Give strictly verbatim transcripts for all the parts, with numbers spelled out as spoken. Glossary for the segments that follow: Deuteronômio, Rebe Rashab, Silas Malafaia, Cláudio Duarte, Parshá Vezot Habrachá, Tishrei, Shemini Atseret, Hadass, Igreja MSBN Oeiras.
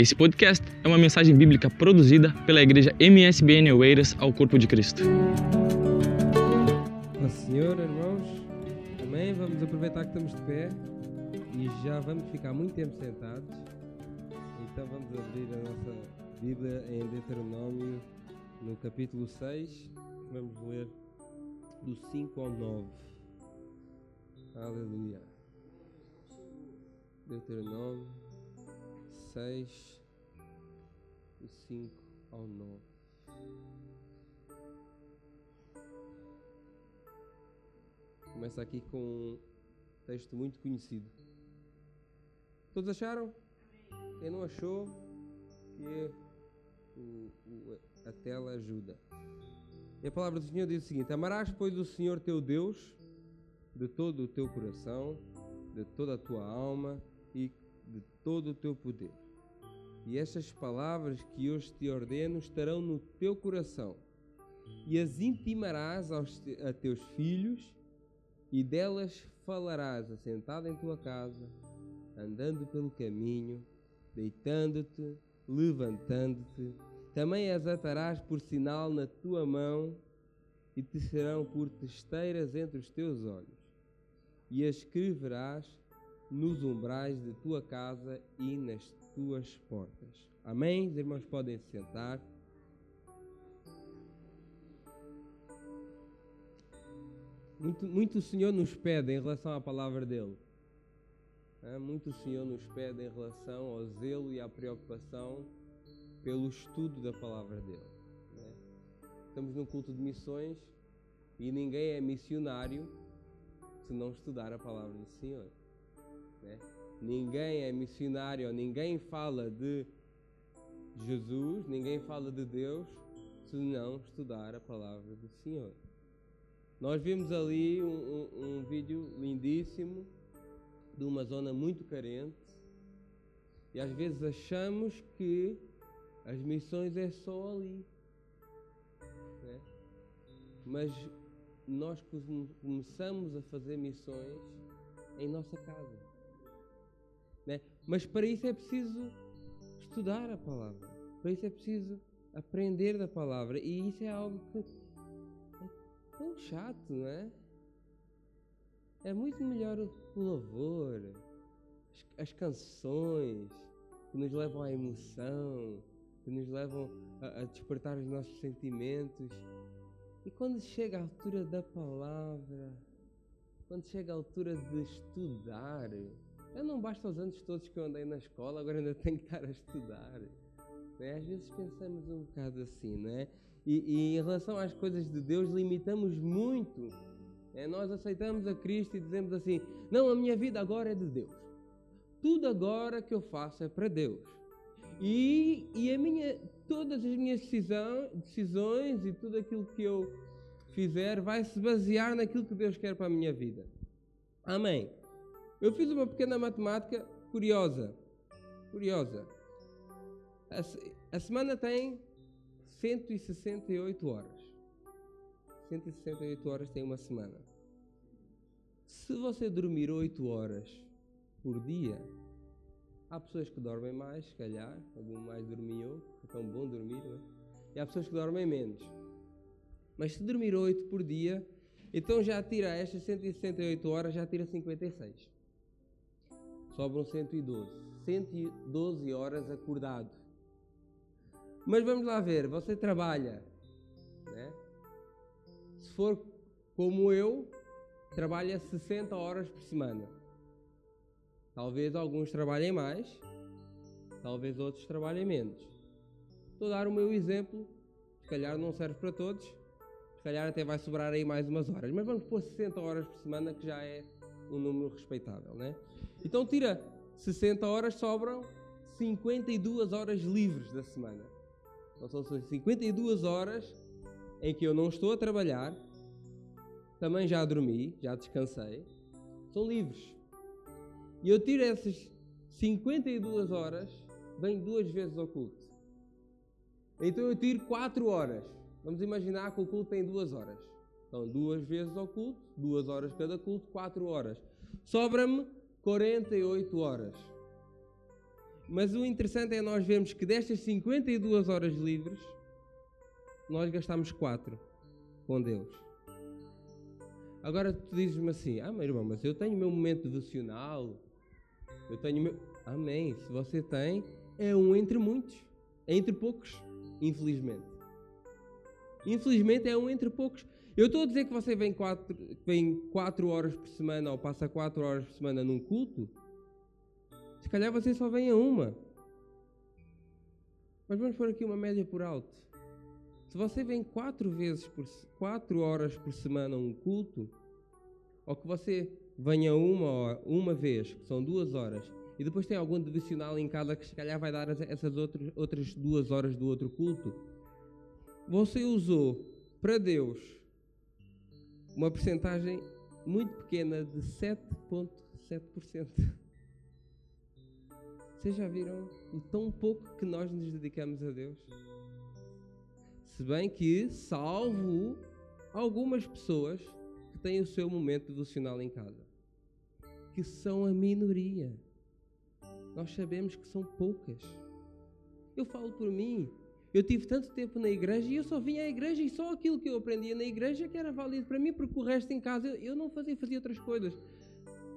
Esse podcast é uma mensagem bíblica produzida pela Igreja M S B N Oeiras ao Corpo de Cristo. Nossa Senhora, irmãos, amém? Vamos aproveitar que estamos de pé e já vamos ficar muito tempo sentados. Então vamos abrir a nossa Bíblia em Deuteronômio, no capítulo seis. Vamos ler do cinco ao nove. Aleluia. Deuteronômio seis, do cinco ao nove. Começa aqui com um texto muito conhecido. Todos acharam? Quem não achou, que o, o, a tela ajuda. E a palavra do Senhor diz o seguinte: amarás, pois, o Senhor teu Deus de todo o teu coração, de toda a tua alma e de todo o teu poder. E estas palavras que hoje te ordeno estarão no teu coração, e as intimarás aos te, a teus filhos, e delas falarás assentado em tua casa, andando pelo caminho, deitando-te, levantando-te. Também as atarás por sinal na tua mão, e te serão por testeiras entre os teus olhos, e as escreverás nos umbrais de tua casa e nas tuas portas. Amém? Os irmãos podem se sentar. Muito, muito o Senhor nos pede em relação à palavra dele. Muito o Senhor nos pede em relação ao zelo e à preocupação pelo estudo da palavra dele. Estamos num culto de missões e ninguém é missionário se não estudar a palavra do Senhor. Né? Ninguém é missionário, ninguém fala de Jesus, ninguém fala de Deus, se não estudar a palavra do Senhor. Nós vimos ali um, um, um vídeo lindíssimo de uma zona muito carente, e às vezes achamos que as missões é só ali, né? Mas nós começamos a fazer missões em nossa casa. Mas para isso é preciso estudar a palavra, para isso é preciso aprender da palavra, e isso é algo que é tão chato, não é? É muito melhor o louvor, as canções que nos levam à emoção, que nos levam a despertar os nossos sentimentos. E quando chega a altura da palavra, quando chega a altura de estudar, eu não basta os anos todos que eu andei na escola, agora ainda tenho que estar a estudar. Né? Às vezes pensamos um bocado assim, né? E, e em relação às coisas de Deus, limitamos muito. Né? Nós aceitamos a Cristo e dizemos assim: não, a minha vida agora é de Deus. Tudo agora que eu faço é para Deus. E, e a minha, todas as minhas decisão, decisões e tudo aquilo que eu fizer vai se basear naquilo que Deus quer para a minha vida. Amém. Eu fiz uma pequena matemática curiosa, curiosa. A, a semana tem cento e sessenta e oito horas. cento e sessenta e oito horas tem uma semana. Se você dormir oito horas por dia, há pessoas que dormem mais, se calhar, algum mais dormiu, é tão bom dormir, não é? E há pessoas que dormem menos. Mas se dormir oito por dia, então já tira estas cento e sessenta e oito horas, já tira cinquenta e seis. Sobram cento e doze. cento e doze horas acordado. Mas vamos lá ver, você trabalha, né? Se for como eu, trabalha sessenta horas por semana. Talvez alguns trabalhem mais, talvez outros trabalhem menos. Vou dar o meu exemplo, se calhar não serve para todos, se calhar até vai sobrar aí mais umas horas, mas vamos pôr sessenta horas por semana, que já é um número respeitável, né? Então tira sessenta horas, sobram cinquenta e duas horas livres da semana. Então são cinquenta e duas horas em que eu não estou a trabalhar, também já dormi, já descansei, são livres. E eu tiro essas cinquenta e duas horas, venho duas vezes ao culto. Então eu tiro quatro horas. Vamos imaginar que o culto tem duas horas. Então, duas vezes ao culto, duas horas cada culto, quatro horas. Sobra-me quarenta e oito horas. Mas o interessante é nós vermos que destas cinquenta e duas horas livres, nós gastamos quatro com Deus. Agora tu dizes-me assim, ah, meu irmão, mas eu tenho o meu momento devocional, eu tenho o meu... Amém, se você tem, é um entre muitos, é entre poucos, infelizmente. Infelizmente é um entre poucos. Eu estou a dizer que você vem quatro, vem quatro horas por semana ou passa quatro horas por semana num culto, se calhar você só vem a uma. Mas vamos pôr aqui uma média por alto. Se você vem quatro vezes por quatro horas por semana a um culto, ou que você venha uma, uma vez, que são duas horas, e depois tem algum devocional em casa que se calhar vai dar essas outras, outras duas horas do outro culto, você usou para Deus uma percentagem muito pequena de sete vírgula sete por cento. Vocês já viram o tão pouco que nós nos dedicamos a Deus? Se bem que, salvo algumas pessoas que têm o seu momento devocional em casa, que são a minoria. Nós sabemos que são poucas. Eu falo por mim. Eu tive tanto tempo na igreja e eu só vinha à igreja e só aquilo que eu aprendia na igreja que era válido para mim, porque o resto em casa eu, eu não fazia, fazia outras coisas.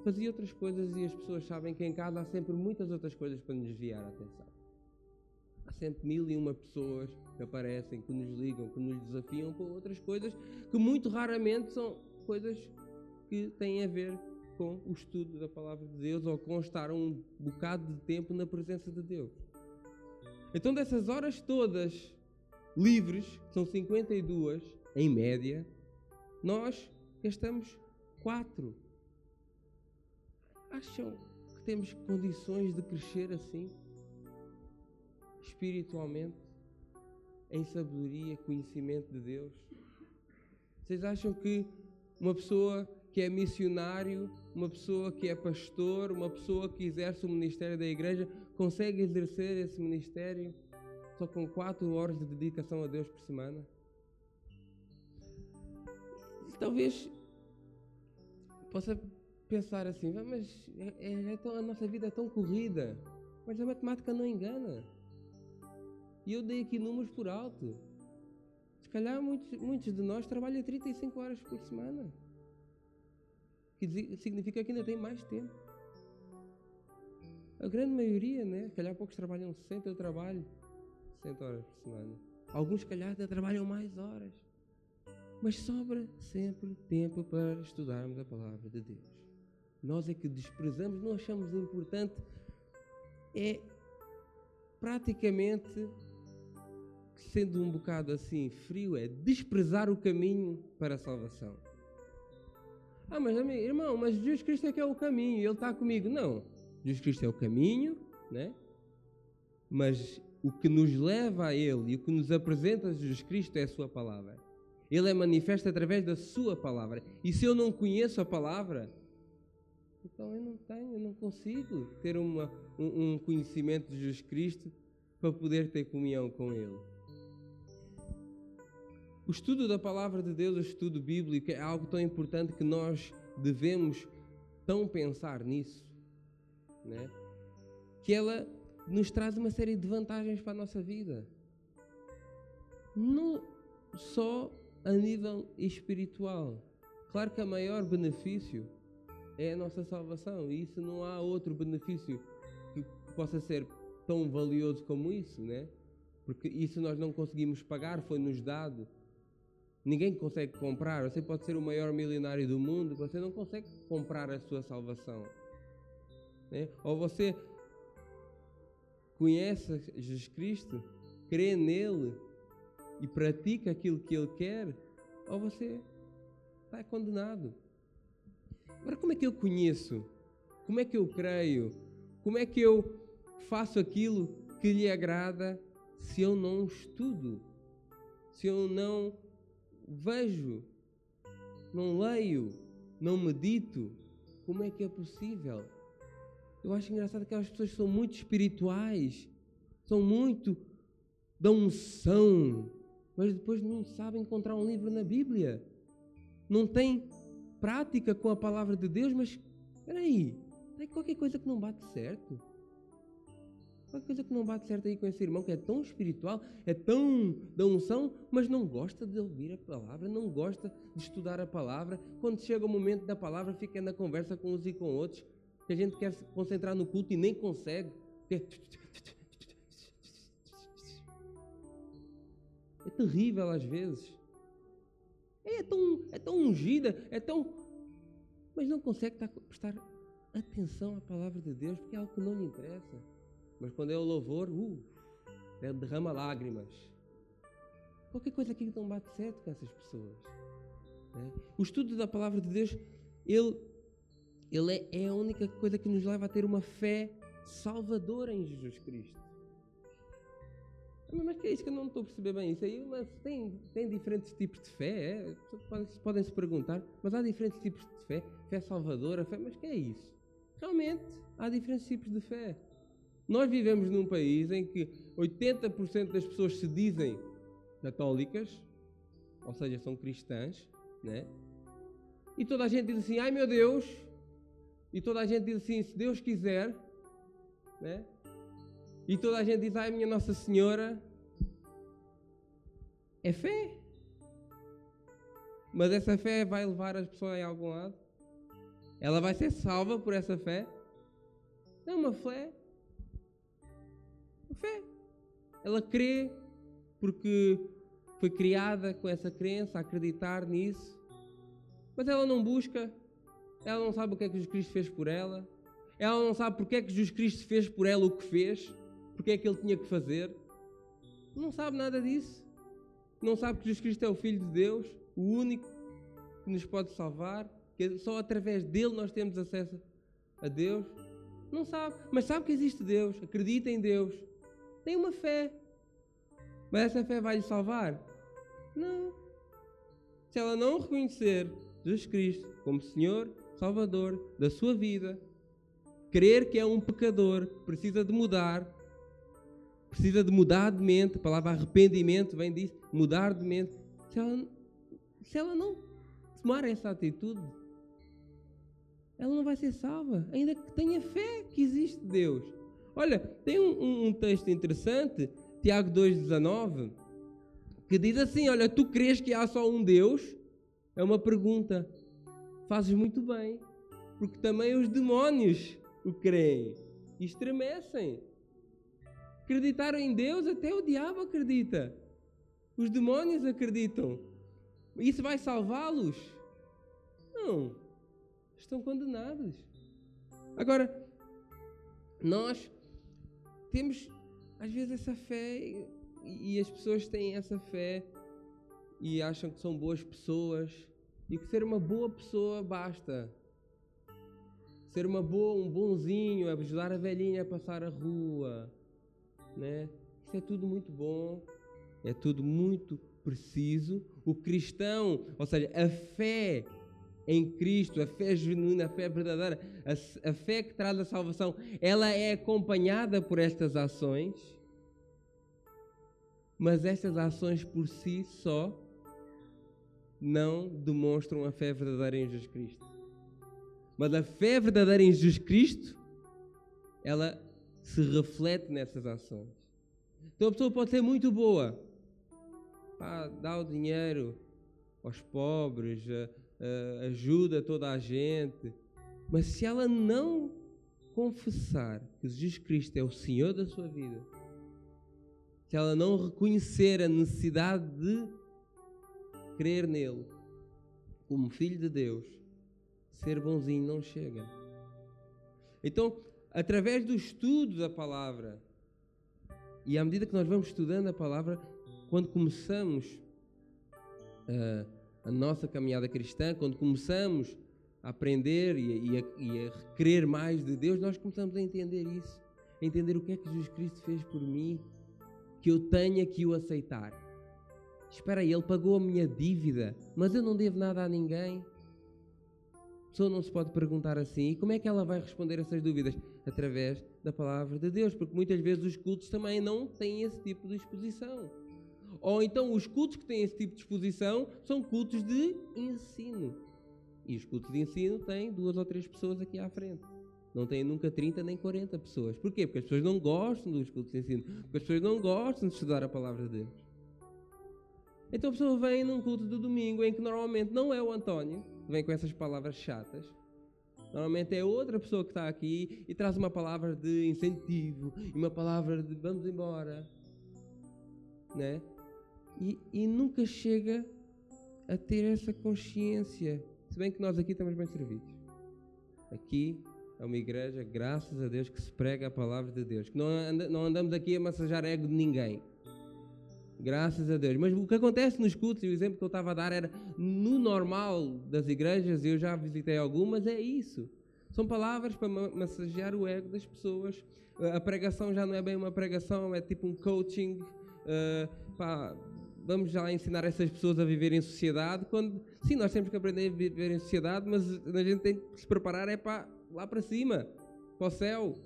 Fazia outras coisas e as pessoas sabem que em casa há sempre muitas outras coisas para nos desviar a atenção. Há sempre mil e uma pessoas que aparecem, que nos ligam, que nos desafiam com outras coisas que muito raramente são coisas que têm a ver com o estudo da Palavra de Deus ou com estar um bocado de tempo na presença de Deus. Então dessas horas todas livres, são cinquenta e duas em média, nós gastamos quatro. Acham que temos condições de crescer assim? Espiritualmente? Em sabedoria, conhecimento de Deus? Vocês acham que uma pessoa que é missionário, uma pessoa que é pastor, uma pessoa que exerce o ministério da igreja, consegue exercer esse ministério só com quatro horas de dedicação a Deus por semana? Talvez possa pensar assim, ah, mas é, é, é tão, a nossa vida é tão corrida, mas a matemática não engana. E eu dei aqui números por alto. Se calhar muitos, muitos de nós trabalham trinta e cinco horas por semana. Que significa que ainda tem mais tempo. A grande maioria, né? Se calhar poucos trabalham sessenta, eu trabalho sessenta horas por semana. Alguns, se calhar, até trabalham mais horas. Mas sobra sempre tempo para estudarmos a Palavra de Deus. Nós é que desprezamos, não achamos importante. É praticamente, sendo um bocado assim frio, é desprezar o caminho para a salvação. Ah, mas irmão, mas Jesus Cristo é que é o caminho, Ele está comigo. Não, Jesus Cristo é o caminho, né? Mas o que nos leva a Ele e o que nos apresenta a Jesus Cristo é a Sua Palavra. Ele é manifesto através da Sua Palavra. E se eu não conheço a Palavra, então eu não tenho, eu não consigo ter uma, um, um conhecimento de Jesus Cristo para poder ter comunhão com Ele. O estudo da Palavra de Deus, o estudo bíblico, é algo tão importante que nós devemos tão pensar nisso, né? Que ela nos traz uma série de vantagens para a nossa vida. Não só a nível espiritual. Claro que o maior benefício é a nossa salvação, e isso não há outro benefício que possa ser tão valioso como isso, né? Porque isso nós não conseguimos pagar, foi-nos dado. Ninguém consegue comprar. Você pode ser o maior milionário do mundo, você não consegue comprar a sua salvação, né? Ou você conhece Jesus Cristo, crê nele e pratica aquilo que ele quer, ou você está condenado. Agora, como é que eu conheço? Como é que eu creio? Como é que eu faço aquilo que lhe agrada se eu não estudo? Se eu não vejo, não leio, não medito, como é que é possível? Eu acho engraçado que as pessoas são muito espirituais, são muito da unção, mas depois não sabem encontrar um livro na Bíblia. Não têm prática com a Palavra de Deus, mas espera aí, tem qualquer coisa que não bate certo. Uma coisa que não bate certo aí com esse irmão que é tão espiritual, é tão da unção, mas não gosta de ouvir a palavra, não gosta de estudar a palavra. Quando chega o momento da palavra, fica na conversa com uns e com outros, que a gente quer se concentrar no culto e nem consegue. É terrível às vezes. É tão, é tão ungida, é tão... mas não consegue prestar atenção à palavra de Deus, porque é algo que não lhe interessa. Mas quando é o louvor, uh, derrama lágrimas. Qualquer coisa aqui que não bate certo com essas pessoas. Né? O estudo da palavra de Deus, ele, ele é, é a única coisa que nos leva a ter uma fé salvadora em Jesus Cristo. Mas que é isso que eu não estou a perceber bem isso aí, mas tem, tem diferentes tipos de fé, é? Podem se perguntar, mas há diferentes tipos de fé, fé salvadora, fé, mas que é isso? Realmente há diferentes tipos de fé. Nós vivemos num país em que oitenta por cento das pessoas se dizem católicas, ou seja, são cristãs, né? E toda a gente diz assim, ai meu Deus, e toda a gente diz assim, se Deus quiser, né? E toda a gente diz, ai minha Nossa Senhora, é fé. Mas essa fé vai levar as pessoas a algum lado? Ela vai ser salva por essa fé? É uma fé. Uma fé. Ela crê porque foi criada com essa crença, a acreditar nisso. Mas ela não busca, ela não sabe o que é que Jesus Cristo fez por ela. Ela não sabe porque é que Jesus Cristo fez por ela o que fez. Porque é que ele tinha que fazer? Não sabe nada disso. Não sabe que Jesus Cristo é o Filho de Deus, o único que nos pode salvar, que só através dele nós temos acesso a Deus. Não sabe, mas sabe que existe Deus, acredita em Deus, tem uma fé. Mas essa fé vai lhe salvar? Não. Se ela não reconhecer Jesus Cristo como Senhor, Salvador da sua vida, crer que é um pecador, precisa de mudar. Precisa de mudar de mente. A palavra arrependimento vem disso. Mudar de mente. Se ela, se ela não tomar essa atitude, ela não vai ser salva. Ainda que tenha fé que existe Deus. Olha, tem um, um texto interessante, Tiago dois, dezanove, que diz assim, olha, tu crês que há só um Deus? É uma pergunta. Fazes muito bem, porque também os demónios o creem e estremecem. Acreditaram em Deus, até o diabo acredita. Os demónios acreditam. Isso vai salvá-los? Não. Estão condenados. Agora, nós temos, às vezes, essa fé e, e as pessoas têm essa fé e acham que são boas pessoas e que ser uma boa pessoa basta. Ser uma boa, um bonzinho, ajudar a velhinha a passar a rua... Né? Isso é tudo muito bom, é tudo muito preciso. O cristão, ou seja, a fé em Cristo, a fé genuína, a fé verdadeira, a, a fé que traz a salvação, ela é acompanhada por estas ações, mas estas ações por si só não demonstram a fé verdadeira em Jesus Cristo. Mas a fé verdadeira em Jesus Cristo, ela se reflete nessas ações. Então a pessoa pode ser muito boa, ah, dá o dinheiro aos pobres, ajuda toda a gente, mas se ela não confessar que Jesus Cristo é o Senhor da sua vida, se ela não reconhecer a necessidade de crer nele como Filho de Deus, ser bonzinho não chega. Então, através do estudo da palavra, e à medida que nós vamos estudando a palavra, quando começamos a, a nossa caminhada cristã, quando começamos a aprender e a, e a crer mais de Deus, nós começamos a entender isso, a entender o que é que Jesus Cristo fez por mim, que eu tenha que o aceitar. Espera aí, ele pagou a minha dívida, mas eu não devo nada a ninguém. A pessoa não se pode perguntar assim, e como é que ela vai responder essas dúvidas? Através da palavra de Deus, porque muitas vezes os cultos também não têm esse tipo de exposição. Ou então os cultos que têm esse tipo de exposição são cultos de ensino. E os cultos de ensino têm duas ou três pessoas aqui à frente. Não tem nunca trinta nem quarenta pessoas. Porquê? Porque as pessoas não gostam dos cultos de ensino. Porque as pessoas não gostam de estudar a palavra de Deus. Então a pessoa vem num culto do domingo em que normalmente não é o António, que vem com essas palavras chatas. Normalmente é outra pessoa que está aqui e traz uma palavra de incentivo, e uma palavra de vamos embora. Né? E, e nunca chega a ter essa consciência. Se bem que nós aqui estamos bem servidos. Aqui é uma igreja, graças a Deus, que se prega a palavra de Deus. Que não, and- não andamos aqui a massajar ego de ninguém. Graças a Deus. Mas o que acontece nos cultos, e o exemplo que eu estava a dar era no normal das igrejas, eu já visitei algumas, é isso. São palavras para massagear o ego das pessoas. A pregação já não é bem uma pregação, é tipo um coaching. Uh, pá, vamos já ensinar essas pessoas a viver em sociedade. Quando, sim, nós temos que aprender a viver em sociedade, mas a gente tem que se preparar é para lá para cima, para o céu.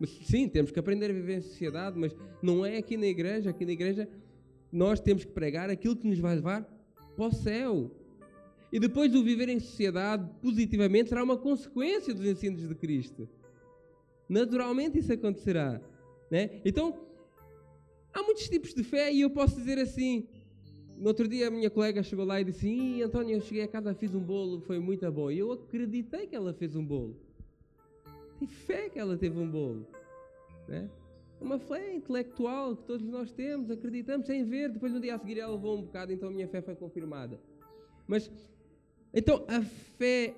Mas, sim, temos que aprender a viver em sociedade, mas não é aqui na igreja. Aqui na igreja... Nós temos que pregar aquilo que nos vai levar para o céu. E depois do viver em sociedade, positivamente, será uma consequência dos ensinos de Cristo. Naturalmente isso acontecerá. Né? Então, há muitos tipos de fé e eu posso dizer assim. No outro dia a minha colega chegou lá e disse assim, António, eu cheguei a casa, fiz um bolo, foi muito bom. E eu acreditei que ela fez um bolo. Tem fé que ela teve um bolo. Né? Uma fé intelectual que todos nós temos, acreditamos sem ver, depois no dia a seguir ela levou um bocado, então a minha fé foi confirmada. Mas, então, a fé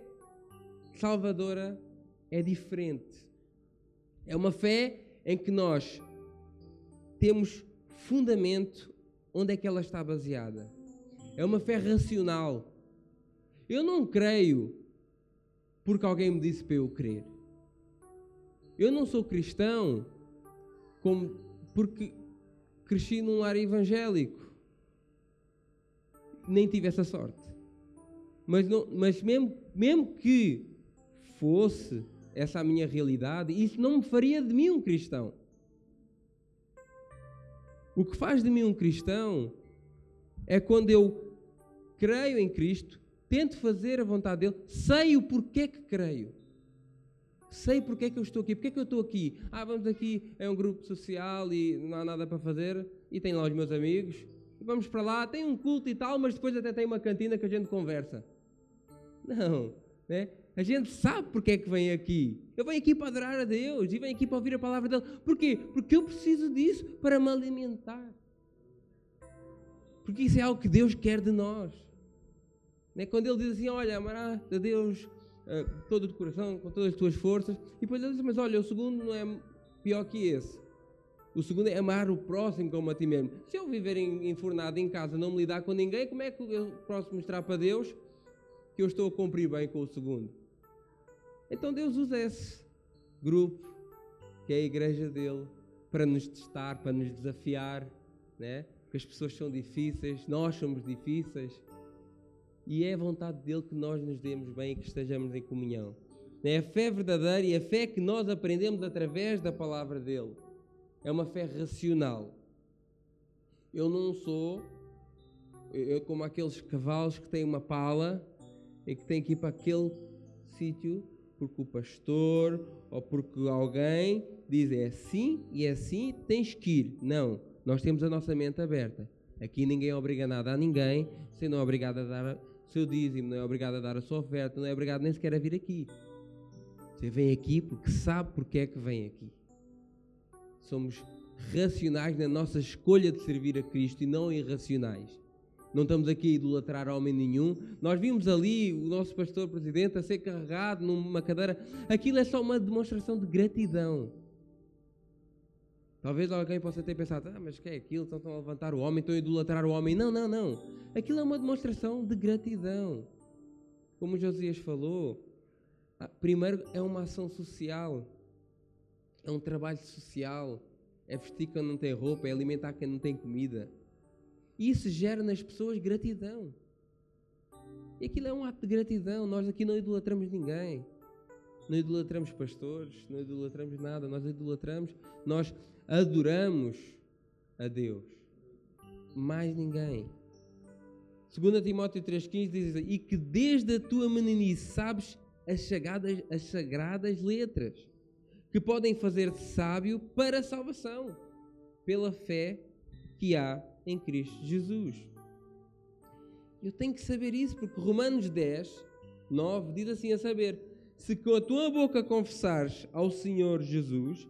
salvadora é diferente. É uma fé em que nós temos fundamento onde é que ela está baseada. É uma fé racional. Eu não creio porque alguém me disse para eu crer. Eu não sou cristão Como, porque cresci num lar evangélico. Nem tive essa sorte. Mas, não, mas mesmo, mesmo que fosse essa a minha realidade, isso não me faria de mim um cristão. O que faz de mim um cristão é quando eu creio em Cristo, tento fazer a vontade dele, sei o porquê que creio. Sei porque é que eu estou aqui. Porque é que eu estou aqui? Ah, vamos aqui, é um grupo social e não há nada para fazer. E tem lá os meus amigos. E vamos para lá, tem um culto e tal, mas depois até tem uma cantina que a gente conversa. Não, né? A gente sabe porque é que vem aqui. Eu venho aqui para adorar a Deus e venho aqui para ouvir a palavra dele. Porquê? Porque eu preciso disso para me alimentar. Porque isso é algo que Deus quer de nós. Né? Quando ele diz assim, olha, amarás a Deus... Uh, todo o coração, com todas as tuas forças. E depois ele diz, mas olha, o segundo não é pior que esse. O segundo é amar o próximo como a ti mesmo. Se eu viver enfornado em casa, não me lidar com ninguém, como é que eu posso mostrar para Deus que eu estou a cumprir bem com o segundo? Então Deus usa esse grupo, que é a igreja dele, para nos testar, para nos desafiar, né? Porque as pessoas são difíceis, nós somos difíceis. E é a vontade dele que nós nos demos bem e que estejamos em comunhão. É a fé verdadeira e a fé que nós aprendemos através da palavra dele. É uma fé racional. Eu não sou eu como aqueles cavalos que têm uma pala e que têm que ir para aquele sítio porque o pastor ou porque alguém diz é assim e é assim, tens que ir. Não, nós temos a nossa mente aberta. Aqui ninguém obriga nada a ninguém. Você não é obrigado a dar... seu dízimo, não é obrigado a dar a sua oferta, não é obrigado nem sequer a vir aqui. Você vem aqui porque sabe porque é que vem aqui. Somos racionais na nossa escolha de servir a Cristo e não irracionais. Não estamos aqui a idolatrar homem nenhum. Nós vimos ali o nosso pastor presidente a ser carregado numa cadeira. Aquilo é só uma demonstração de gratidão. Talvez alguém possa ter pensado, ah, mas o que é aquilo? Então estão a levantar o homem, estão a idolatrar o homem. Não, não, não. Aquilo é uma demonstração de gratidão. Como Josias falou, primeiro é uma ação social. É um trabalho social. É vestir quem não tem roupa, é alimentar quem não tem comida. E isso gera nas pessoas gratidão. E aquilo é um ato de gratidão. Nós aqui não idolatramos ninguém. Não idolatramos pastores, não idolatramos nada. Nós idolatramos, nós adoramos a Deus. Mais ninguém. segundo Timóteo três quinze diz assim, e que desde a tua meninice sabes as sagradas, as sagradas letras, que podem fazer sábio para a salvação, pela fé que há em Cristo Jesus. Eu tenho que saber isso, porque Romanos dez, nove diz assim a saber: se com a tua boca confessares ao Senhor Jesus,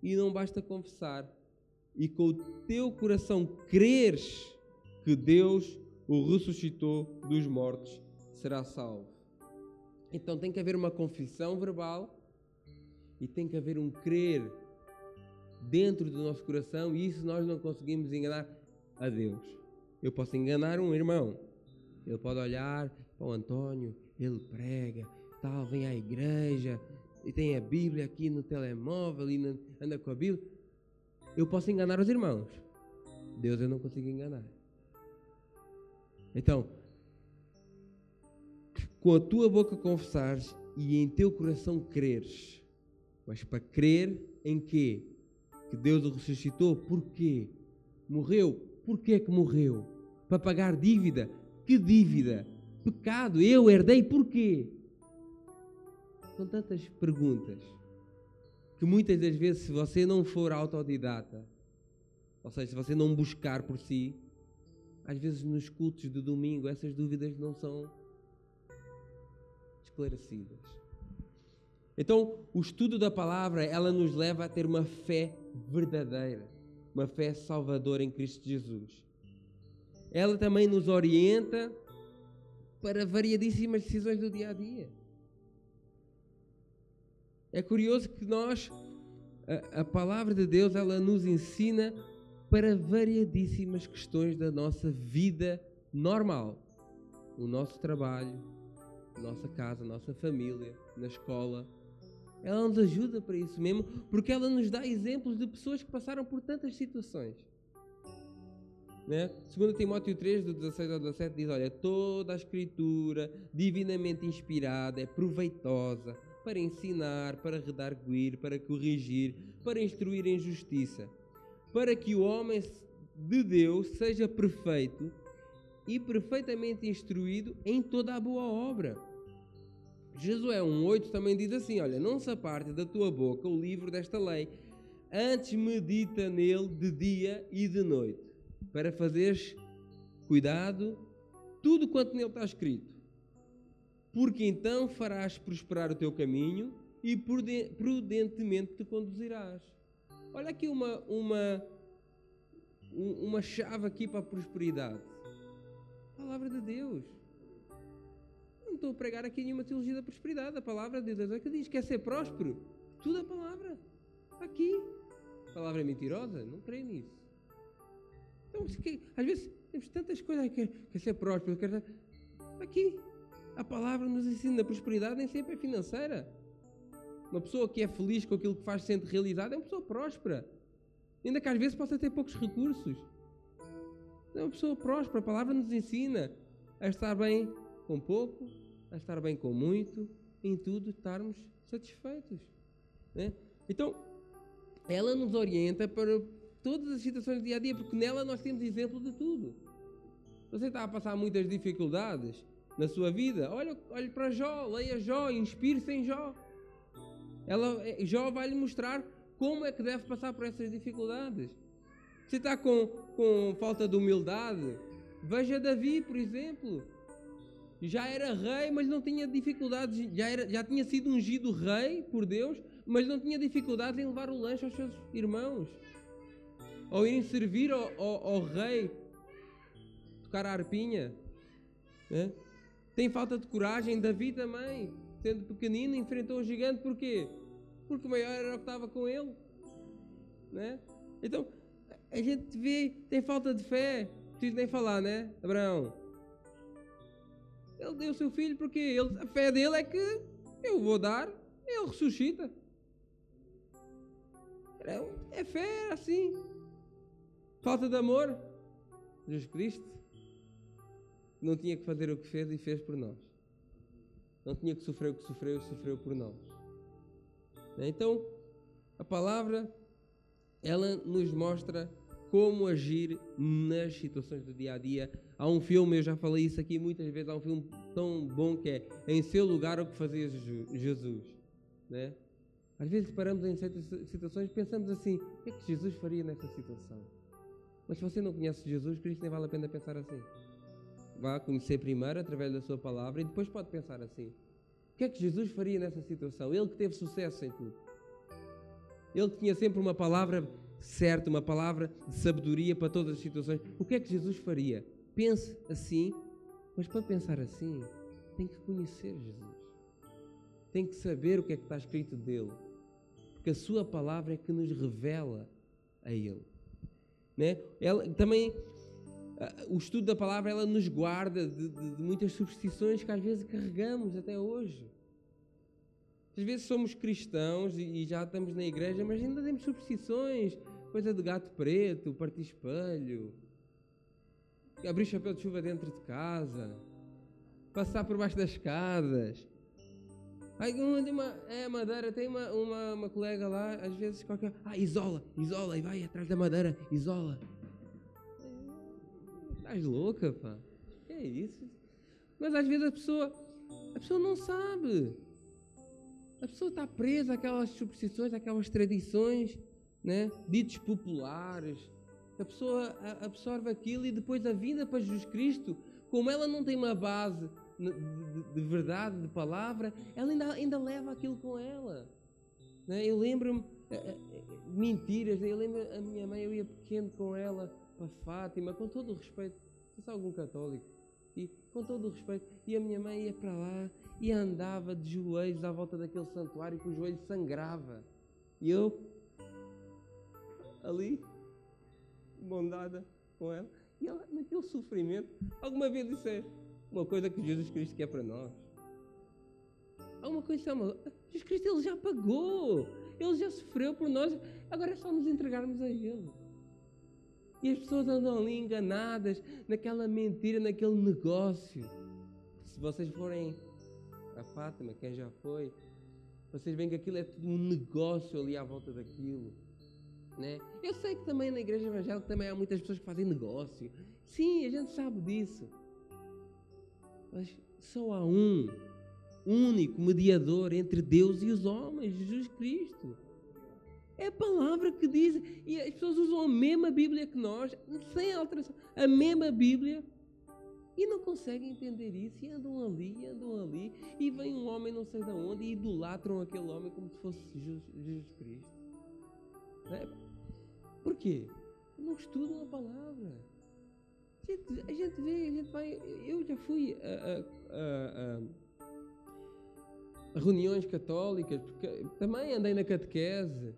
e não basta confessar, e com o teu coração creres que Deus o ressuscitou dos mortos, será salvo. Então tem que haver uma confissão verbal e tem que haver um crer dentro do nosso coração, e isso nós não conseguimos enganar a Deus. Eu posso enganar um irmão. Ele pode olhar para o António, ele prega, tal, vem à igreja, e tem a Bíblia aqui no telemóvel, e anda com a Bíblia. Eu posso enganar os irmãos. Deus eu não consigo enganar. Então, com a tua boca confessares e em teu coração creres. Mas para crer em quê? Que Deus o ressuscitou. Porquê? Morreu. Porquê que morreu? Para pagar dívida. Que dívida? Pecado. Eu herdei. Porquê? São tantas perguntas que muitas das vezes, se você não for autodidata, ou seja, se você não buscar por si, às vezes nos cultos de domingo essas dúvidas não são esclarecidas. Então, o estudo da palavra, ela nos leva a ter uma fé verdadeira, uma fé salvadora em Cristo Jesus. Ela também nos orienta para variadíssimas decisões do dia a dia. É curioso que nós, a, a palavra de Deus, ela nos ensina para variadíssimas questões da nossa vida normal. O nosso trabalho, nossa casa, nossa família, na escola. Ela nos ajuda para isso mesmo, porque ela nos dá exemplos de pessoas que passaram por tantas situações. Né? Segundo Timóteo três, do dezasseis ao dezassete, diz, olha, toda a Escritura divinamente inspirada é proveitosa para ensinar, para redarguir, para corrigir, para instruir em justiça, para que o homem de Deus seja perfeito e perfeitamente instruído em toda a boa obra. Josué um, oito também diz assim, olha, não se aparte da tua boca o livro desta lei, antes medita nele de dia e de noite, para fazeres cuidado tudo quanto nele está escrito. Porque então farás prosperar o teu caminho e prudentemente te conduzirás. Olha aqui uma, uma, uma chave aqui para a prosperidade. A palavra de Deus. Eu não estou a pregar aqui nenhuma teologia da prosperidade. A palavra de Deus é que diz, quer ser próspero? Tudo a palavra. Aqui. A palavra é mentirosa? Não creio nisso. Então, às vezes temos tantas coisas que quer ser próspero. Quer... Aqui. A palavra nos ensina a prosperidade nem sempre é financeira. Uma pessoa que é feliz com aquilo que faz, sendo realizada, é uma pessoa próspera. Ainda que às vezes possa ter poucos recursos. É uma pessoa próspera. A palavra nos ensina a estar bem com pouco, a estar bem com muito, em tudo estarmos satisfeitos. Né? Então, ela nos orienta para todas as situações do dia a dia, porque nela nós temos exemplo de tudo. Você está a passar muitas dificuldades na sua vida, olha, olha para Jó, leia Jó, inspire-se em Jó. Ela, Jó vai-lhe mostrar como é que deve passar por essas dificuldades. Se está com, com falta de humildade, veja Davi, por exemplo. Já era rei, mas não tinha dificuldades, já, era, já tinha sido ungido rei por Deus, mas não tinha dificuldades em levar o lanche aos seus irmãos. Ou irem servir ao, ao, ao rei, tocar a harpinha, né? Tem falta de coragem. Davi também, sendo pequenino, enfrentou o gigante. Porquê? Porque o maior era o que estava com ele. Né? Então, a gente vê, tem falta de fé. Não preciso nem falar, né? Abraão. Ele deu o seu filho porque ele, a fé dele é que eu vou dar, ele ressuscita. É fé, era assim. Falta de amor. Jesus Cristo não tinha que fazer o que fez e fez por nós. Não tinha que sofrer o que sofreu e sofreu por nós. Então, a palavra, ela nos mostra como agir nas situações do dia a dia. Há um filme, eu já falei isso aqui muitas vezes, há um filme tão bom que é Em Seu Lugar, O Que Fazia Jesus, né? Às vezes paramos em certas situações e pensamos assim, o que é que Jesus faria nessa situação? Mas se você não conhece Jesus Cristo, nem vale a pena pensar assim. Vá conhecer primeiro através da sua palavra e depois pode pensar assim, o que é que Jesus faria nessa situação? Ele que teve sucesso em tudo, ele que tinha sempre uma palavra certa, uma palavra de sabedoria para todas as situações. O que é que Jesus faria? Pense assim, mas para pensar assim, tem que conhecer Jesus. Tem que saber o que é que está escrito dele. Porque a sua palavra é que nos revela a ele. Né? Ela, também, o estudo da palavra, ela nos guarda de, de, de muitas superstições que às vezes carregamos até hoje. Às vezes somos cristãos e, e já estamos na igreja, mas ainda temos superstições. Coisa de gato preto, partir espelho, abrir chapéu de chuva dentro de casa, passar por baixo das escadas. Aí, uma, é a madeira, tem uma, uma, uma colega lá, às vezes qualquer... Ah, isola, isola, e vai atrás da madeira, isola. Estás louca, pá? Que é isso? Mas às vezes a pessoa, a pessoa não sabe. A pessoa está presa àquelas superstições, àquelas tradições, né? Ditos populares. A pessoa absorve aquilo e depois a vinda para Jesus Cristo, como ela não tem uma base de verdade, de palavra, ela ainda, ainda leva aquilo com ela. Eu lembro-me mentiras, eu lembro a minha mãe, eu ia pequeno com ela para Fátima, com todo o respeito, eu sou algum católico, e com todo o respeito, e a minha mãe ia para lá e andava de joelhos à volta daquele santuário que o joelho sangrava. E eu ali, bondada com ela, e ela naquele sofrimento. Alguma vez disseste uma coisa que Jesus Cristo quer para nós? Há uma coisa chamada... Jesus Cristo, Ele já pagou. Ele já sofreu por nós. Agora é só nos entregarmos a Ele. E as pessoas andam ali enganadas naquela mentira, naquele negócio. Se vocês forem a Fátima, quem já foi, vocês veem que aquilo é tudo um negócio ali à volta daquilo. Né? Eu sei que também na igreja evangélica também há muitas pessoas que fazem negócio. Sim, a gente sabe disso. Mas só há um único mediador entre Deus e os homens, Jesus Cristo. É a palavra que diz, e as pessoas usam a mesma Bíblia que nós, sem alteração, a mesma Bíblia, e não conseguem entender isso, e andam ali, e andam ali, e vem um homem não sei de onde, e idolatram aquele homem como se fosse Jesus Cristo. É? Porquê? Não estudam a palavra. A gente, a gente vê, a gente vai... Eu já fui a, a, a, a reuniões católicas, também andei na catequese.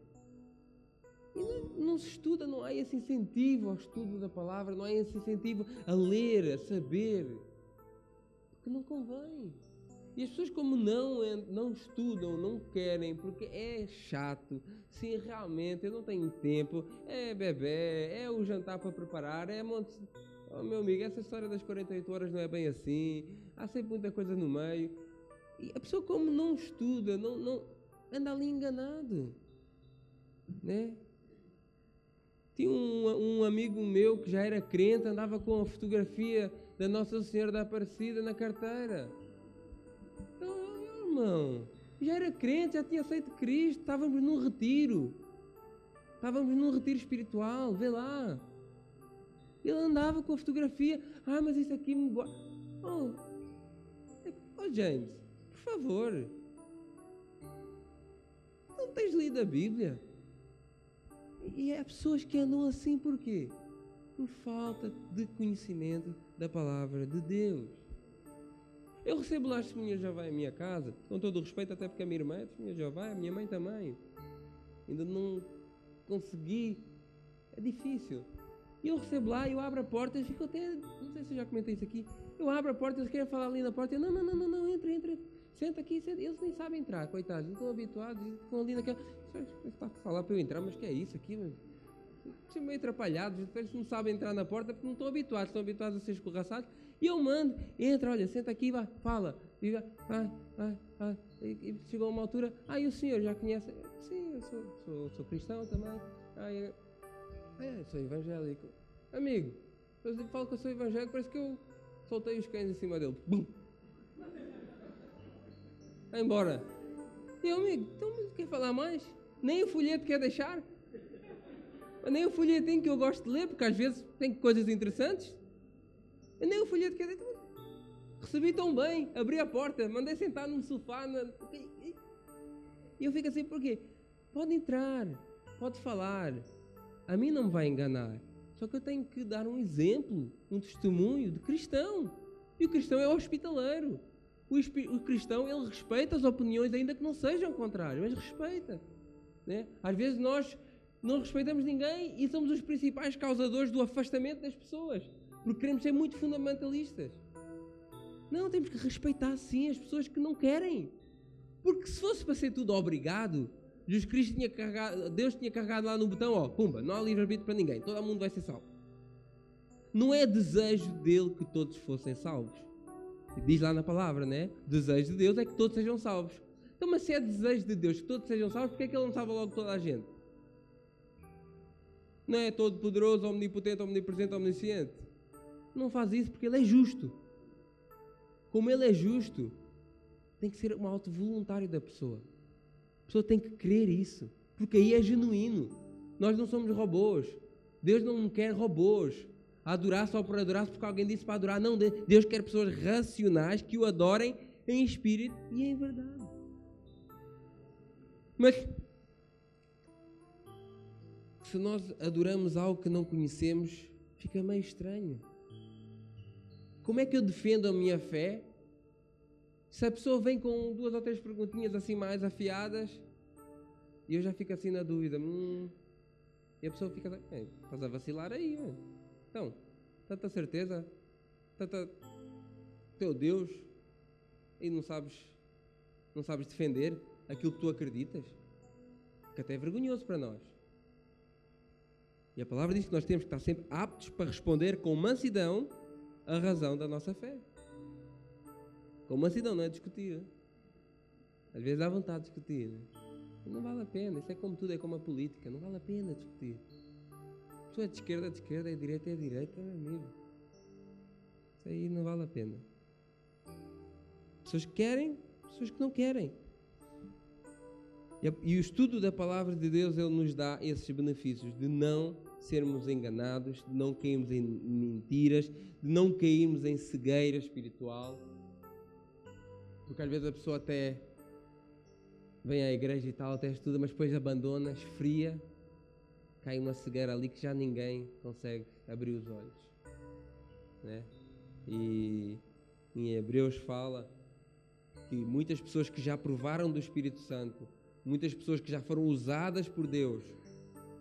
E não, não se estuda, não há esse incentivo ao estudo da palavra, não há esse incentivo a ler, a saber. Porque não convém. E as pessoas, como não, não estudam, não querem, porque é chato. Sim, realmente, eu não tenho tempo. É bebê, é o jantar para preparar, é monte... Oh, meu amigo, essa história das quarenta e oito horas não é bem assim. Há sempre muita coisa no meio. E a pessoa, como não estuda, não, não, anda ali enganado. Né? Tinha um, um amigo meu que já era crente, andava com a fotografia da Nossa Senhora da Aparecida na carteira. Então, oh, irmão, já era crente, já tinha aceito Cristo. Estávamos num retiro. Estávamos num retiro espiritual, vê lá. Ele andava com a fotografia. Ah, mas isso aqui me guarda. Oh, oh, James, por favor. Não tens lido a Bíblia? E há pessoas que andam assim por quê? Por falta de conhecimento da palavra de Deus. Eu recebo lá as testemunhas de Jeová em minha casa, com todo o respeito, até porque a minha irmã é testemunha de Jeová, a minha mãe também. Ainda não consegui. É difícil. E eu recebo lá, eu abro a porta, eles ficam até... Não sei se eu já comentei isso aqui. Eu abro a porta, eles querem falar ali na porta. Eu, não, não, não, não, não, entra, entra. Senta aqui, senta. Eles nem sabem entrar, coitados. Não estão habituados, ficam ali naquela... Está a falar para eu entrar, mas que é isso aqui? Mas... São meio atrapalhados, eles não sabem entrar na porta porque não estão habituados. Estão habituados a ser escorraçados. E eu mando, entra, olha, senta aqui, vai, fala. E vai, ai, ai, ai. E chegou a uma altura, ai, o senhor já conhece? Sim, eu sou, sou, sou cristão também. Ai, eu... É, sou evangélico. Amigo, eu falo que eu sou evangélico, parece que eu soltei os cães em cima dele. Bum! Vai embora. E eu, amigo, então quer falar mais? Nem o folheto quer deixar? Nem o folhetinho que eu gosto de ler, porque às vezes tem coisas interessantes. Nem o folheto quer deixar. Recebi tão bem, abri a porta, mandei sentar num sofá. Na... E eu fico assim, por quê? Pode entrar, pode falar. A mim não me vai enganar. Só que eu tenho que dar um exemplo, um testemunho de cristão. E o cristão é hospitaleiro. O, o cristão, ele respeita as opiniões, ainda que não sejam contrárias, mas respeita. Né? Às vezes nós não respeitamos ninguém e somos os principais causadores do afastamento das pessoas, porque queremos ser muito fundamentalistas. Não, temos que respeitar sim as pessoas que não querem. Porque se fosse para ser tudo obrigado, Jesus Cristo tinha carregado, Deus tinha carregado lá no botão, ó, pumba, não há livre-arbítrio para ninguém, todo mundo vai ser salvo. Não é desejo dele que todos fossem salvos. Diz lá na palavra, né? Desejo de Deus é que todos sejam salvos. Então, mas se é desejo de Deus que todos sejam salvos, porque é que ele não salva logo toda a gente? Não é todo poderoso, omnipotente, omnipresente, omnisciente? Não faz isso porque ele é justo. Como ele é justo, tem que ser um auto voluntário da pessoa. A pessoa tem que crer isso, porque aí é genuíno. Nós não somos robôs. Deus não quer robôs a adorar só por adorar, porque alguém disse para adorar. Não, Deus quer pessoas racionais que o adorem em espírito e em verdade. Mas se nós adoramos algo que não conhecemos, fica meio estranho. Como é que eu defendo a minha fé? Se a pessoa vem com duas ou três perguntinhas assim mais afiadas, e eu já fico assim na dúvida. Hum, e a pessoa fica assim, é, estás a vacilar aí. Mano. Então, tanta certeza, tanta teu Deus, e não sabes, não sabes defender aquilo que tu acreditas, que até é vergonhoso para nós. E a palavra diz que nós temos que estar sempre aptos para responder com mansidão a razão da nossa fé. Como assim não, não é discutir. Às vezes há vontade de discutir. Não vale a pena, isso é como tudo, é como a política, não vale a pena discutir. Se tu é de esquerda, é de esquerda, é de direita, é de direita, meu amigo. Isso aí não vale a pena. Pessoas que querem, pessoas que não querem. E o estudo da palavra de Deus, ele nos dá esses benefícios de não sermos enganados, de não cairmos em mentiras, de não cairmos em cegueira espiritual. Porque às vezes a pessoa até vem à igreja e tal, até estuda, mas depois abandona, esfria, cai uma cegueira ali que já ninguém consegue abrir os olhos. Né? E em Hebreus fala que muitas pessoas que já provaram do Espírito Santo, muitas pessoas que já foram usadas por Deus,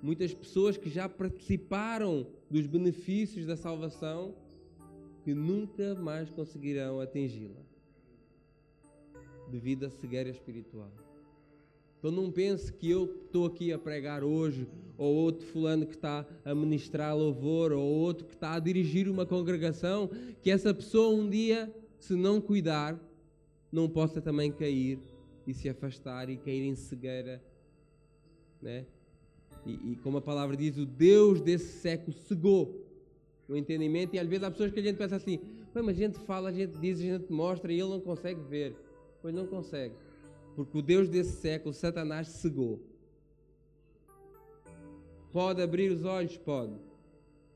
muitas pessoas que já participaram dos benefícios da salvação, que nunca mais conseguirão atingi-la, devido à cegueira espiritual. Então não pense que eu estou aqui a pregar hoje, ou outro fulano que está a ministrar louvor, ou outro que está a dirigir uma congregação, que essa pessoa um dia, se não cuidar, não possa também cair e se afastar e cair em cegueira. Né? E, e como a palavra diz, o Deus desse século cegou o entendimento. E às vezes há pessoas que a gente pensa assim, mas a gente fala, a gente diz, a gente mostra e ele não consegue ver. Pois não consegue, porque o Deus desse século, Satanás, cegou. Pode abrir os olhos? Pode.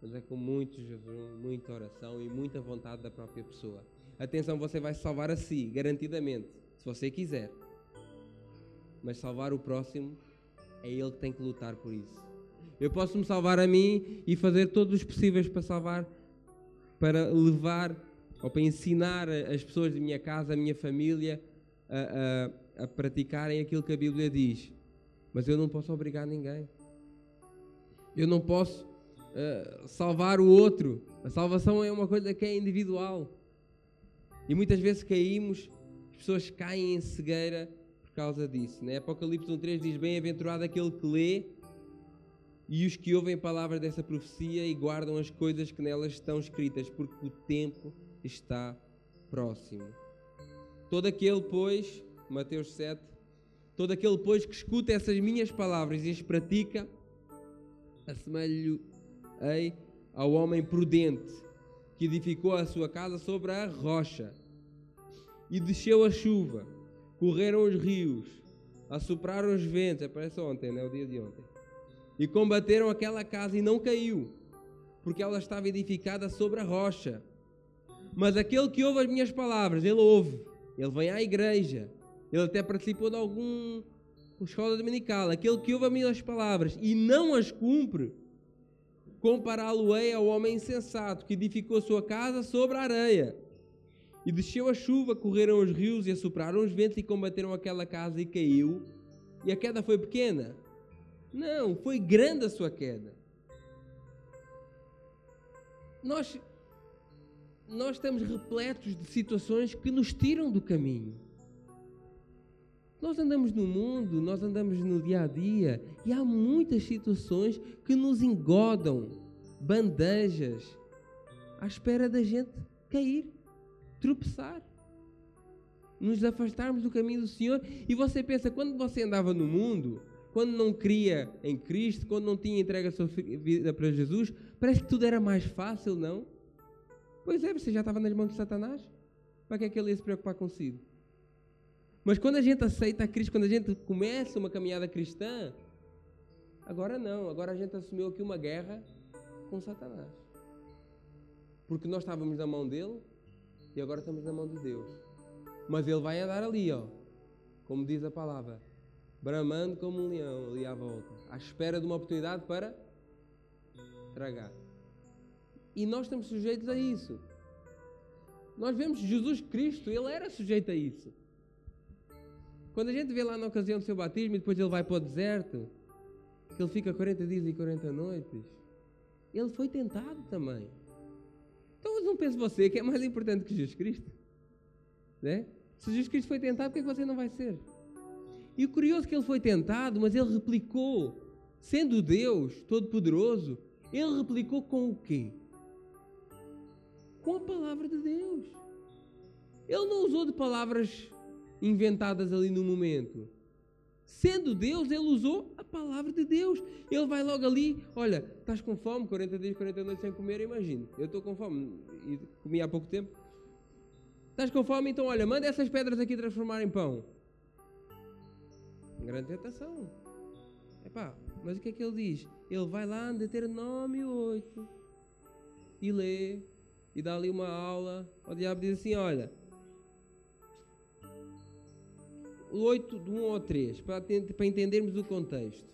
Mas é com muito jejum, muita oração e muita vontade da própria pessoa. Atenção, você vai salvar a si, garantidamente, se você quiser. Mas salvar o próximo, é ele que tem que lutar por isso. Eu posso me salvar a mim e fazer todos os possíveis para salvar, para levar, ou para ensinar as pessoas de minha casa, a minha família, A, a, a praticarem aquilo que a Bíblia diz. Mas eu não posso obrigar ninguém. Eu não posso uh, salvar o outro. A salvação é uma coisa que é individual. E muitas vezes caímos, as pessoas caem em cegueira por causa disso. Né? Apocalipse um três diz, bem-aventurado aquele que lê e os que ouvem a palavra dessa profecia e guardam as coisas que nelas estão escritas, porque o tempo está próximo. Todo aquele, pois, Mateus sete, todo aquele, pois, que escuta essas minhas palavras e as pratica, assemelho-ei ao homem prudente, que edificou a sua casa sobre a rocha. E desceu a chuva, correram os rios, assopraram os ventos, apareceu ontem, né? O dia de ontem, e combateram aquela casa e não caiu, porque ela estava edificada sobre a rocha. Mas aquele que ouve as minhas palavras, ele ouve, ele vem à igreja, ele até participou de alguma escola dominical. Aquele que ouve as minhas palavras e não as cumpre, compará-lo-ei ao homem insensato, que edificou sua casa sobre a areia. E desceu a chuva, correram os rios e assopraram os ventos e combateram aquela casa e caiu. E a queda foi pequena? Não, foi grande a sua queda. Nós, nós estamos repletos de situações que nos tiram do caminho. Nós andamos no mundo, nós andamos no dia a dia e há muitas situações que nos engodam, bandejas, à espera da gente cair, tropeçar, nos afastarmos do caminho do Senhor. E você pensa, quando você andava no mundo, quando não cria em Cristo, quando não tinha entregue a sua vida para Jesus, parece que tudo era mais fácil, não? Pois é, você já estava nas mãos de Satanás. Para que é que ele ia se preocupar consigo? Mas quando a gente aceita a Cristo, quando a gente começa uma caminhada cristã, agora não, agora a gente assumiu aqui uma guerra com Satanás. Porque nós estávamos na mão dele e agora estamos na mão de Deus. Mas ele vai andar ali, ó, como diz a palavra, bramando como um leão ali à volta, à espera de uma oportunidade para tragar. E nós estamos sujeitos a isso. Nós vemos Jesus Cristo, ele era sujeito a isso. Quando a gente vê lá na ocasião do seu batismo e depois ele vai para o deserto, que ele fica quarenta dias e quarenta noites, ele foi tentado também. Então não pense você que é mais importante que Jesus Cristo, né? Se Jesus Cristo foi tentado, por que você não vai ser? E o curioso é que ele foi tentado, mas ele replicou, sendo Deus Todo-Poderoso, ele replicou com o quê? Com a palavra de Deus. Ele não usou de palavras inventadas ali no momento. Sendo Deus, ele usou a palavra de Deus. Ele vai logo ali, olha, estás com fome, quarenta dias, quarenta noites sem comer, imagina. Eu estou com fome, e comi há pouco tempo. Estás com fome, então olha, manda essas pedras aqui transformar em pão. Grande tentação. Epá, mas o que é que ele diz? Ele vai lá em Deuteronômio oito e lê, e dá ali uma aula. O diabo diz assim, olha, oito, de um ao três, para, para entendermos o contexto.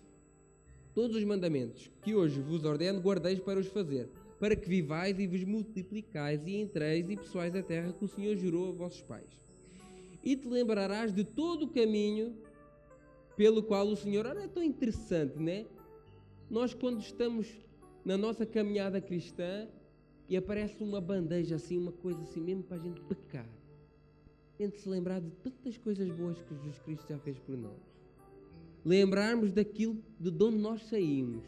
Todos os mandamentos que hoje vos ordeno, guardeis para os fazer, para que vivais e vos multiplicais e entreis e possuais a terra que o Senhor jurou a vossos pais. E te lembrarás de todo o caminho pelo qual o Senhor... Olha, é tão interessante, não é? Nós, quando estamos na nossa caminhada cristã e aparece uma bandeja assim, uma coisa assim mesmo para a gente pecar, entre se lembrar de tantas coisas boas que Jesus Cristo já fez por nós, lembrarmos daquilo de onde nós saímos,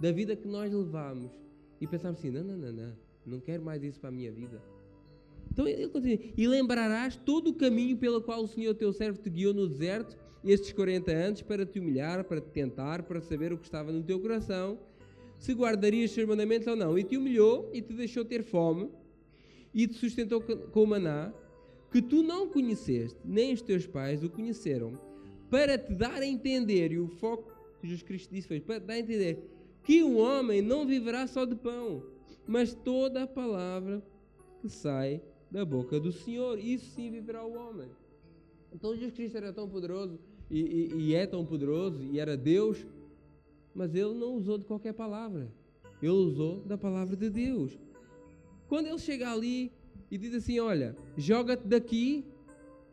da vida que nós levamos, e pensarmos assim, não, não, não, não, não quero mais isso para a minha vida. Então ele continua, e lembrarás todo o caminho pelo qual o Senhor teu servo te guiou no deserto estes quarenta anos, para te humilhar, para te tentar, para saber o que estava no teu coração, se guardarias os seus mandamentos ou não. E te humilhou e te deixou ter fome e te sustentou com o maná, que tu não conheceste, nem os teus pais o conheceram, para te dar a entender, e o foco que Jesus Cristo disse foi, para te dar a entender, que o homem não viverá só de pão, mas toda a palavra que sai da boca do Senhor, isso sim viverá o homem. Então Jesus Cristo era tão poderoso, e, e, e é tão poderoso, e era Deus, mas ele não usou de qualquer palavra, ele usou da palavra de Deus. Quando ele chega ali, e diz assim, olha, joga-te daqui,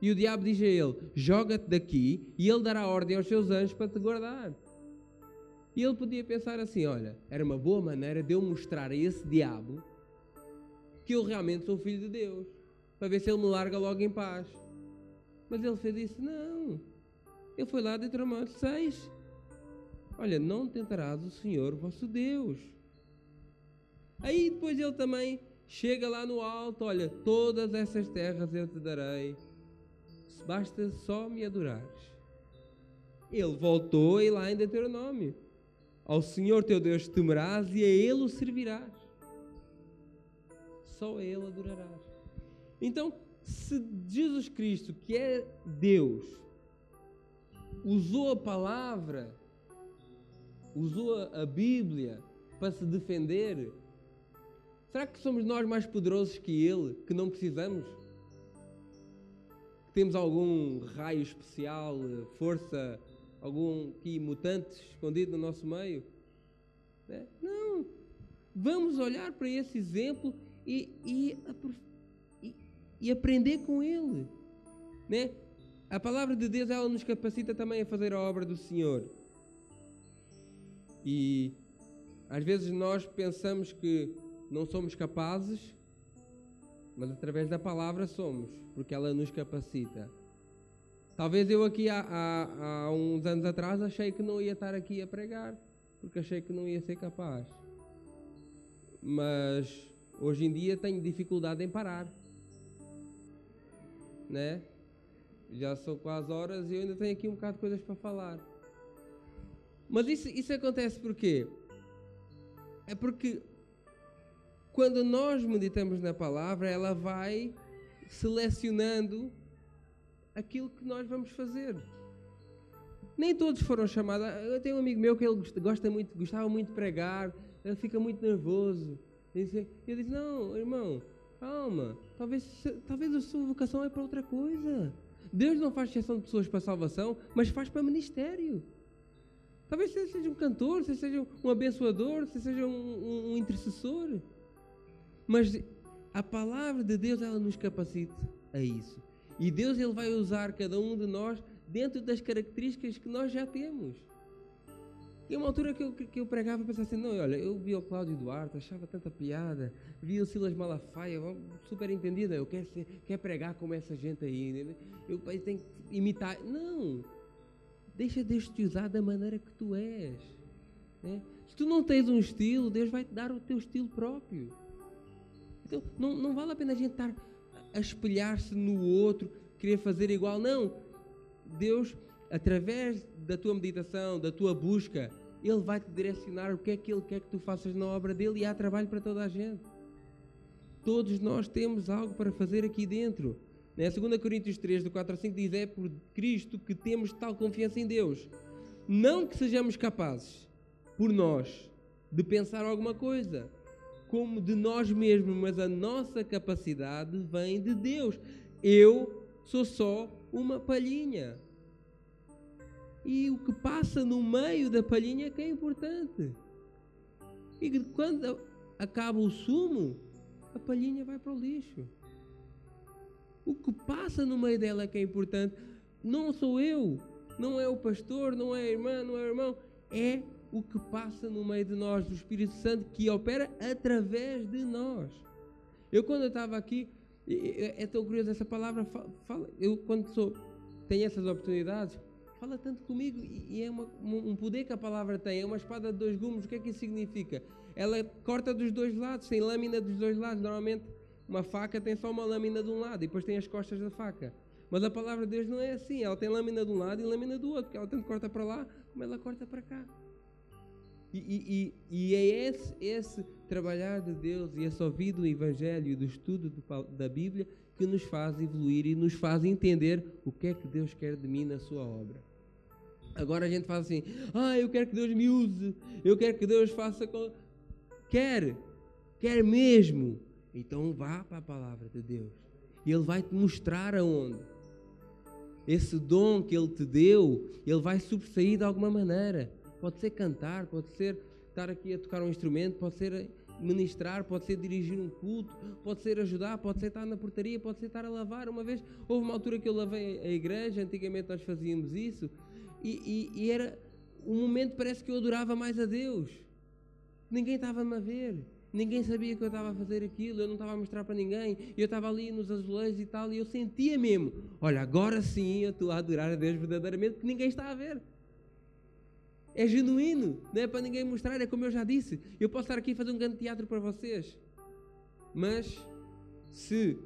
e o diabo diz a ele, joga-te daqui, e ele dará ordem aos seus anjos para te guardar. E ele podia pensar assim, olha, era uma boa maneira de eu mostrar a esse diabo que eu realmente sou filho de Deus, para ver se ele me larga logo em paz. Mas ele fez isso, não. Ele foi lá de Deuteronômio seis. Olha, não tentarás o Senhor vosso Deus. Aí depois ele também chega lá no alto, olha, todas essas terras eu te darei, basta só me adorares. Ele voltou e lá em Deuteronômio, Ao Senhor teu Deus temerás e a Ele o servirás. Só a Ele adorarás. Então, se Jesus Cristo, que é Deus, usou a palavra, usou a Bíblia para se defender, será que somos nós mais poderosos que Ele, que não precisamos? Que temos algum raio especial, força, algum que mutante escondido no nosso meio? Não. Vamos olhar para esse exemplo e, e, e, e aprender com Ele, né? A palavra de Deus, ela nos capacita também a fazer a obra do Senhor. E às vezes nós pensamos que não somos capazes, mas através da palavra somos, porque ela nos capacita. Talvez eu aqui há, há, há uns anos atrás achei que não ia estar aqui a pregar, porque achei que não ia ser capaz. Mas hoje em dia tenho dificuldade em parar, né? Já são quase horas e eu ainda tenho aqui um bocado de coisas para falar. Mas isso, isso acontece porquê? É porque quando nós meditamos na palavra, ela vai selecionando aquilo que nós vamos fazer. Nem todos foram chamados. Eu tenho um amigo meu que ele gosta muito, gostava muito de pregar, ele fica muito nervoso. E eu disse, não, irmão, calma, talvez, talvez a sua vocação é para outra coisa. Deus não faz exceção de pessoas para salvação, mas faz para ministério. Talvez você seja um cantor, você seja um abençoador, você seja um, um, um intercessor. Mas a palavra de Deus, ela nos capacita a isso. E Deus, Ele vai usar cada um de nós dentro das características que nós já temos. E uma altura que eu, que eu pregava, eu pensava assim, não, olha, eu vi o Cláudio Duarte, achava tanta piada, vi o Silas Malafaia, super entendida, eu quero, ser, quero pregar como essa gente aí, né? Eu tenho que imitar. Não! Deixa Deus te usar da maneira que tu és, né? Se tu não tens um estilo, Deus vai te dar o teu estilo próprio. Então, não, não vale a pena a gente estar a espelhar-se no outro, querer fazer igual, não. Deus, através da tua meditação, da tua busca, Ele vai te direcionar o que é que Ele quer que tu faças na obra dEle, e há trabalho para toda a gente. Todos nós temos algo para fazer aqui dentro. Né? dois Coríntios três, do quatro ao cinco, diz, é por Cristo que temos tal confiança em Deus. Não que sejamos capazes, por nós, de pensar alguma coisa, como de nós mesmos, mas a nossa capacidade vem de Deus. Eu sou só uma palhinha. E o que passa no meio da palhinha é que é importante. E quando acaba o sumo, a palhinha vai para o lixo. O que passa no meio dela é que é importante. Não sou eu, não é o pastor, não é a irmã, não é o irmão. É o que passa no meio de nós, do Espírito Santo, que opera através de nós. Eu, quando eu estava aqui, é tão curioso essa palavra, fala, eu quando sou, tenho essas oportunidades, fala tanto comigo, e é uma, um poder que a palavra tem, é uma espada de dois gumes. O que é que isso significa? Ela corta dos dois lados, tem lâmina dos dois lados. Normalmente uma faca tem só uma lâmina de um lado e depois tem as costas da faca. Mas a palavra de Deus não é assim, ela tem lâmina de um lado e lâmina do outro, porque ela tanto corta para lá, como ela corta para cá. E, e, e é esse, esse trabalhar de Deus e esse ouvir do Evangelho e do estudo do, da Bíblia que nos faz evoluir e nos faz entender o que é que Deus quer de mim na sua obra. Agora a gente fala assim, ah, eu quero que Deus me use, eu quero que Deus faça... Com... Quer, quer mesmo. Então vá para a palavra de Deus e Ele vai te mostrar aonde. Esse dom que Ele te deu, Ele vai sobressair de alguma maneira. Pode ser cantar, pode ser estar aqui a tocar um instrumento, pode ser ministrar, pode ser dirigir um culto, pode ser ajudar, pode ser estar na portaria, pode ser estar a lavar. Uma vez, houve uma altura que eu lavei a igreja, antigamente nós fazíamos isso, e, e, e era um momento, parece que eu adorava mais a Deus. Ninguém estava-me a ver, ninguém sabia que eu estava a fazer aquilo, eu não estava a mostrar para ninguém, eu estava ali nos azulejos e tal, e eu sentia mesmo, olha, agora sim eu estou a adorar a Deus verdadeiramente, porque ninguém está a ver. É genuíno, não é para ninguém mostrar, é como eu já disse. Eu posso estar aqui e fazer um grande teatro para vocês. Mas, se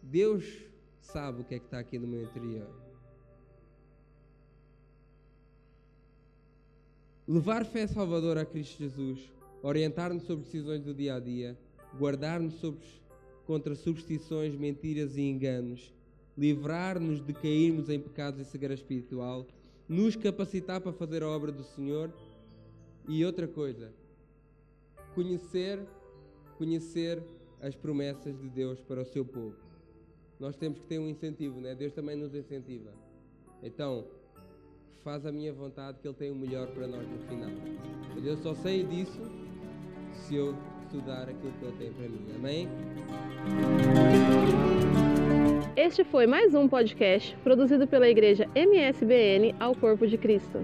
Deus sabe o que é que está aqui no meu interior, o levar fé salvadora a Cristo Jesus, orientar-nos sobre decisões do dia a dia, guardar-nos sobre, contra superstições, mentiras e enganos, livrar-nos de cairmos em pecados e cegueira espiritual, nos capacitar para fazer a obra do Senhor e outra coisa, conhecer, conhecer as promessas de Deus para o seu povo. Nós temos que ter um incentivo, né? Deus também nos incentiva. Então, faz a minha vontade que Ele tem o melhor para nós no final. Mas eu só sei disso se eu estudar aquilo que Ele tem para mim. Amém? Este foi mais um podcast produzido pela Igreja M S B N ao Corpo de Cristo.